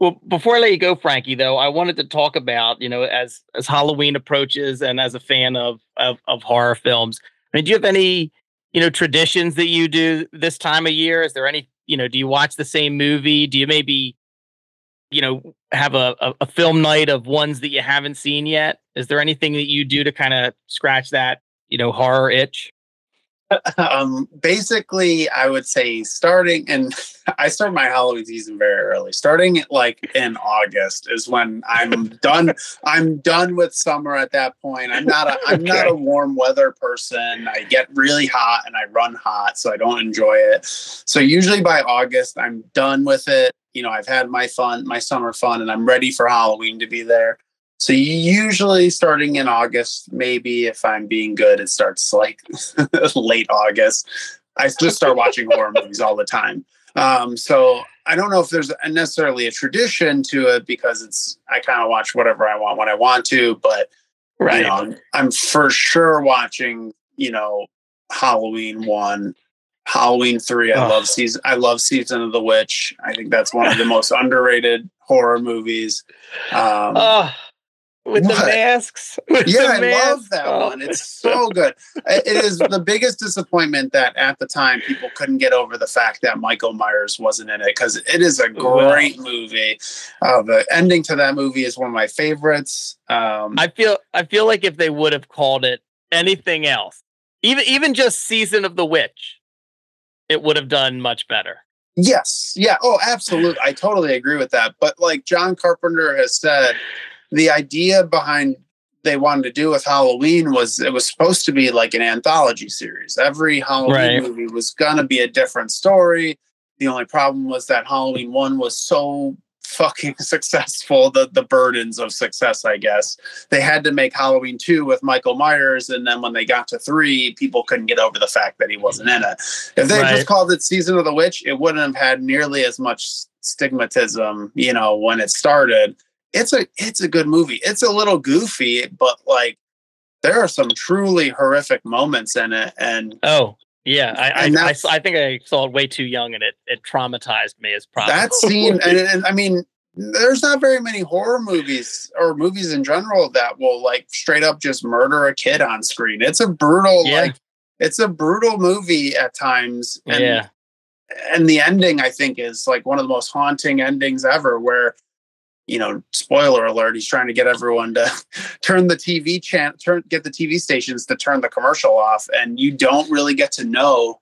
Well, before I let you go, Frankie, though, I wanted to talk about, you know, as Halloween approaches and as a fan of horror films, I mean, do you have any, you know, traditions that you do this time of year? Is there any, you know, do you watch the same movie? Do you maybe, you know, have a film night of ones that you haven't seen yet? Is there anything that you do to kind of scratch that, you know, horror itch? Basically, I would say I start my Halloween season very early. Starting at like in August is when I'm done. I'm done with summer at that point. I'm not a warm weather person. I get really hot and I run hot, so I don't enjoy it. So usually by August, I'm done with it. You know, I've had my summer fun, and I'm ready for Halloween to be there. So usually starting in August, maybe if I'm being good, it starts like late August. I just start watching horror movies all the time. So I don't know if there's necessarily a tradition to it because I kind of watch whatever I want when I want to. But Right. You know, I'm for sure watching, you know, Halloween 1, Halloween 3. I love Season of the Witch. I think that's one of the most underrated horror movies. With what? The masks. With the masks. I love that one. It's so good. It is the biggest disappointment that at the time people couldn't get over the fact that Michael Myers wasn't in it, because it is a great movie. The ending to that movie is one of my favorites. I feel like if they would have called it anything else, even just Season of the Witch, it would have done much better. Yes. Yeah. Oh, absolutely. I totally agree with that. But like John Carpenter has said, the idea behind they wanted to do with Halloween was it was supposed to be like an anthology series. Every Halloween movie was going to be a different story. The only problem was that Halloween 1 was so fucking successful, the burdens of success, I guess. They had to make Halloween 2 with Michael Myers, and then when they got to 3, people couldn't get over the fact that he wasn't in it. If they just called it Season of the Witch, it wouldn't have had nearly as much stigmatism, you know, when it started. It's a good movie. It's a little goofy, but like there are some truly horrific moments in it. And I think I saw it way too young, and it traumatized me as probably that scene. And I mean, there's not very many horror movies or movies in general that will like straight up just murder a kid on screen. It's a brutal brutal movie at times. And, and the ending I think is like one of the most haunting endings ever, where, you know, spoiler alert, he's trying to get everyone to get the TV stations to turn the commercial off, and you don't really get to know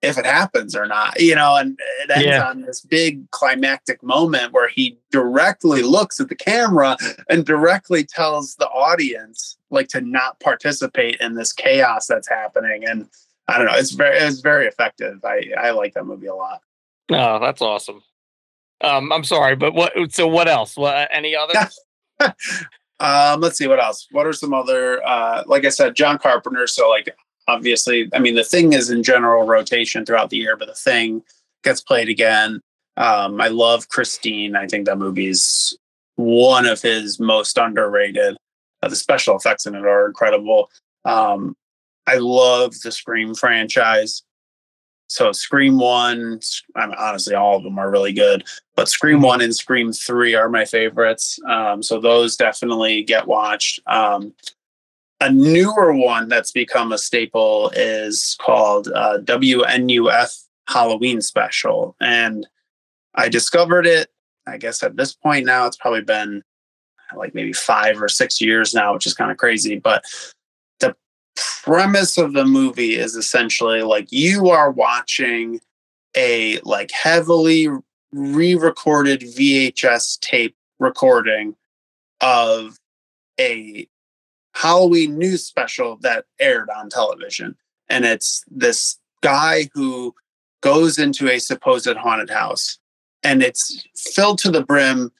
if it happens or not, you know, and it ends on this big climactic moment where he directly looks at the camera and directly tells the audience like to not participate in this chaos that's happening. And I don't know, it's very effective. I like that movie a lot. Oh, that's awesome. I'm sorry, but what else? Any other? Let's see what else. What are some other, like I said, John Carpenter. So like, obviously, I mean, The Thing is in general rotation throughout the year, but The Thing gets played again. I love Christine. I think that movie's one of his most underrated. The special effects in it are incredible. I love the Scream franchise. So Scream 1, I mean, honestly, all of them are really good, but Scream 1 and Scream 3 are my favorites. So those definitely get watched. A newer one that's become a staple is called WNUF Halloween Special. And I discovered it, I guess at this point now, it's probably been like maybe 5 or 6 years now, which is kind of crazy, but premise of the movie is essentially like you are watching a like heavily re-recorded VHS tape recording of a Halloween news special that aired on television. And it's this guy who goes into a supposed haunted house, and it's filled to the brim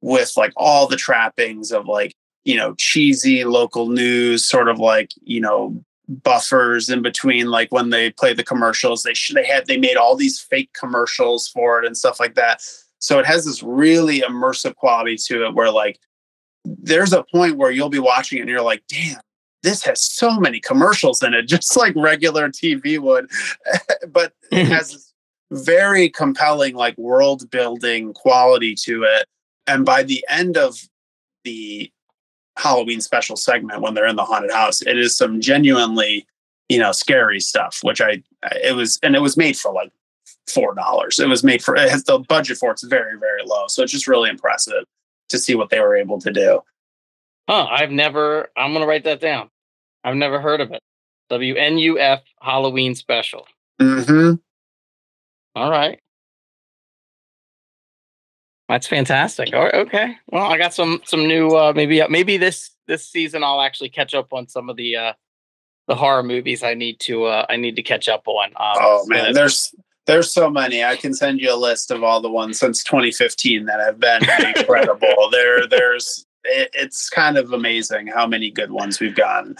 with like all the trappings of like, you know, cheesy local news, sort of like, you know, buffers in between, like when they play the commercials, they made all these fake commercials for it and stuff like that. So it has this really immersive quality to it where like, there's a point where you'll be watching it and you're like, damn, this has so many commercials in it, just like regular TV would, but it has this very compelling, like world building quality to it. And by the end of the Halloween special segment, when they're in the haunted house, it is some genuinely, you know, scary stuff, which it was made for like $4. The budget for it's very, very low. So it's just really impressive to see what they were able to do. Oh, I'm going to write that down. I've never heard of it. WNUF Halloween Special. Mm-hmm. All right. That's fantastic. All right, okay. Well, I got some new. Maybe this season I'll actually catch up on some of the horror movies I need to catch up on. Oh man, there's so many. I can send you a list of all the ones since 2015 that have been incredible. It's kind of amazing how many good ones we've gotten.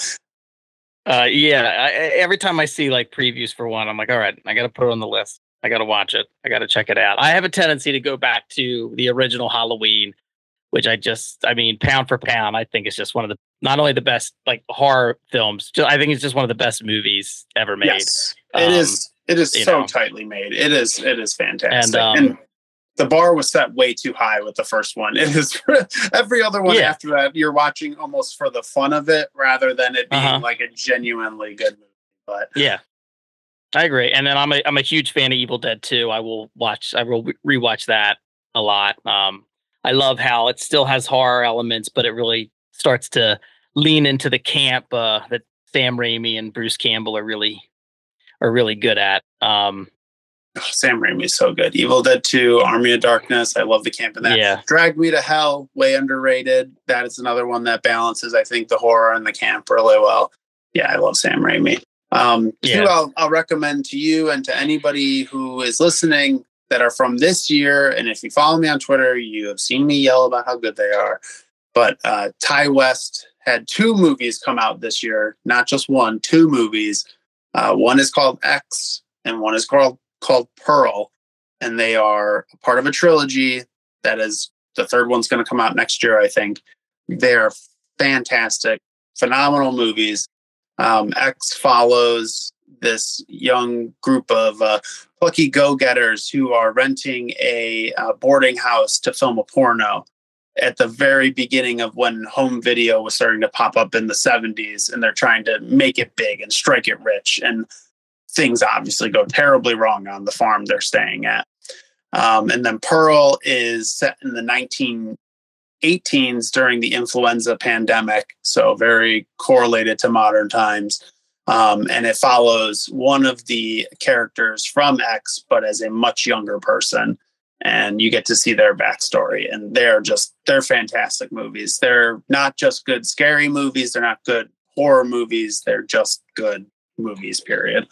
Every time I see like previews for one, I'm like, all right, I got to put it on the list. I got to watch it. I got to check it out. I have a tendency to go back to the original Halloween which I mean, pound for pound, I think it's just one of the, not only the best like horror films, I think it's just one of the best movies ever made. Yes, it is so tightly made. It is fantastic. And the bar was set way too high with the first one. It is every other one after that, you're watching almost for the fun of it rather than it being like a genuinely good movie. But yeah, I agree. And then I'm a huge fan of Evil Dead 2. I will rewatch that a lot. I love how it still has horror elements, but it really starts to lean into the camp that Sam Raimi and Bruce Campbell are really good at. Sam Raimi is so good. Evil Dead 2, Army of Darkness. I love the camp in that. Yeah. Drag Me to Hell, way underrated. That is another one that balances, I think, the horror and the camp really well. Yeah, I love Sam Raimi. Two, I'll recommend to you and to anybody who is listening that are from this year. And if you follow me on Twitter, you have seen me yell about how good they are. But Ty West had two movies come out this year, not just one, two movies. One is called X and one is called Pearl. And they are part of a trilogy that is, the third one's going to come out next year, I think. They're fantastic, phenomenal movies. X follows this young group of plucky go-getters who are renting a boarding house to film a porno at the very beginning of when home video was starting to pop up in the 70s, and they're trying to make it big and strike it rich, and things obviously go terribly wrong on the farm they're staying at. And then Pearl is set in the 1918s during the influenza pandemic, so very correlated to modern times. And it follows one of the characters from X, but as a much younger person. And you get to see their backstory. And they're fantastic movies. They're not just good scary movies. They're not good horror movies. They're just good movies, period.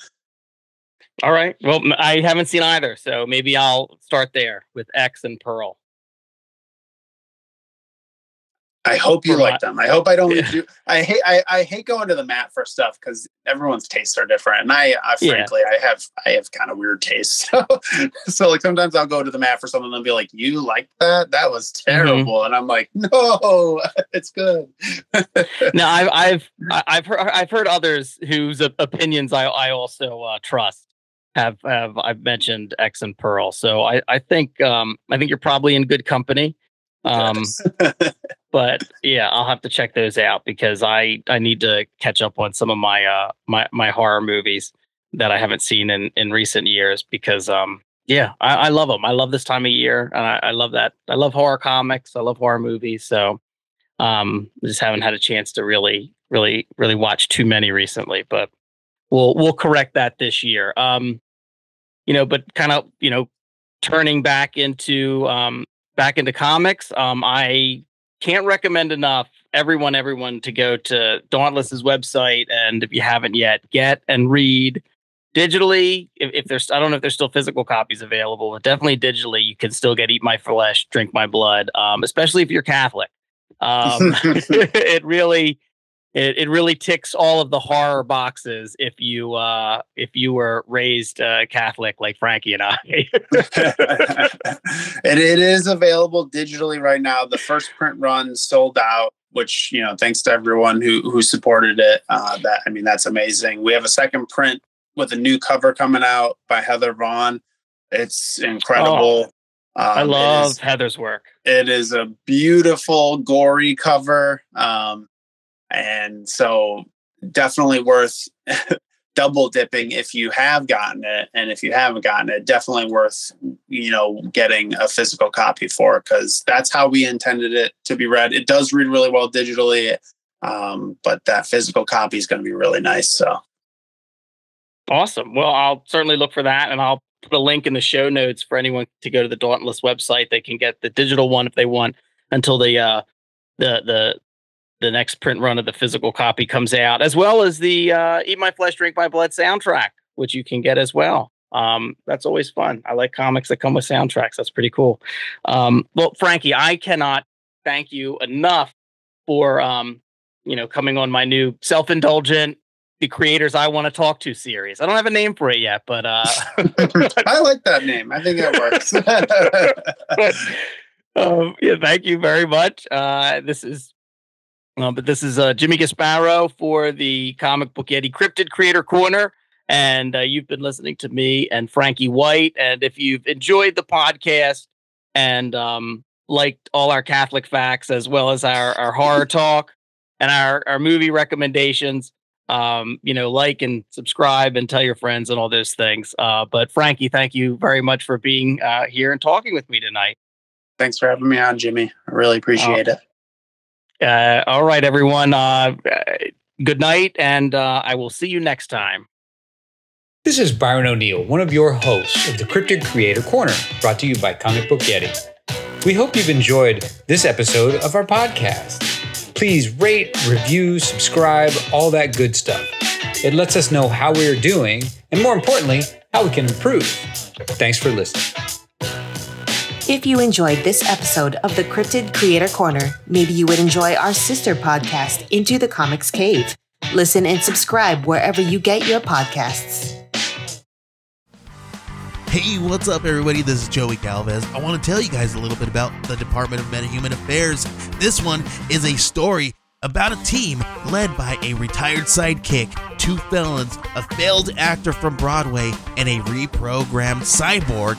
All right. Well, I haven't seen either. So maybe I'll start there with X and Pearl. I hope you like them. I hope I don't do. I hate going to the mat for stuff because everyone's tastes are different, and I frankly I have kind of weird tastes. So like sometimes I'll go to the mat for something and be like, "You like that? That was terrible," and I'm like, "No, it's good." No, I've heard others whose opinions I also trust have I've mentioned X and Pearl, so I think you're probably in good company. But yeah, I'll have to check those out because I need to catch up on some of my my horror movies that I haven't seen in recent years because I love them. I love this time of year, and I love that. I love horror comics. I love horror movies. So I just haven't had a chance to really watch too many recently. But we'll correct that this year. But kind of turning back into comics. I can't recommend enough everyone to go to Dauntless's website, and if you haven't yet, get and read digitally. If there's, I don't know if there's still physical copies available, but definitely digitally, you can still get Eat My Flesh, Drink My Blood, especially if you're Catholic. It really ticks all of the horror boxes if you were raised Catholic like Frankie and I. And it is available digitally right now. The first print run sold out, which thanks to everyone who supported it. That's amazing. We have a second print with a new cover coming out by Heather Vaughn. It's incredible. Oh. I love Heather's work. It is a beautiful, gory cover. And so definitely worth double dipping if you have gotten it. And if you haven't gotten it, definitely worth, getting a physical copy for, because that's how we intended it to be read. It does read really well digitally, but that physical copy is going to be really nice. So awesome. Well, I'll certainly look for that, and I'll put a link in the show notes for anyone to go to the Dauntless website. They can get the digital one if they want until the next print run of the physical copy comes out, as well as the Eat My Flesh, Drink My Blood soundtrack, which you can get as well. That's always fun. I like comics that come with soundtracks. That's pretty cool. Well, Frankie, I cannot thank you enough for, coming on my new self-indulgent, the creators I want to talk to series. I don't have a name for it yet, but. I like that name. I think it works. Yeah, thank you very much. This is Jimmy Gasparro for the Comic Book Yeti Cryptid Creator Corner. And you've been listening to me and Frankie White. And if you've enjoyed the podcast and liked all our Catholic facts, as well as our horror talk and our movie recommendations, like and subscribe and tell your friends and all those things. But Frankie, thank you very much for being here and talking with me tonight. Thanks for having me on, Jimmy. I really appreciate it. All right, everyone. Good night, and I will see you next time. This is Byron O'Neill, one of your hosts of the Cryptid Creator Corner, brought to you by Comic Book Yeti. We hope you've enjoyed this episode of our podcast. Please rate, review, subscribe, all that good stuff. It lets us know how we're doing, and more importantly, how we can improve. Thanks for listening. If you enjoyed this episode of the Cryptid Creator Corner, maybe you would enjoy our sister podcast, Into the Comics Cave. Listen and subscribe wherever you get your podcasts. Hey, what's up, everybody? This is Joey Galvez. I want to tell you guys a little bit about the Department of MetaHuman Affairs. This one is a story about a team led by a retired sidekick, two felons, a failed actor from Broadway, and a reprogrammed cyborg.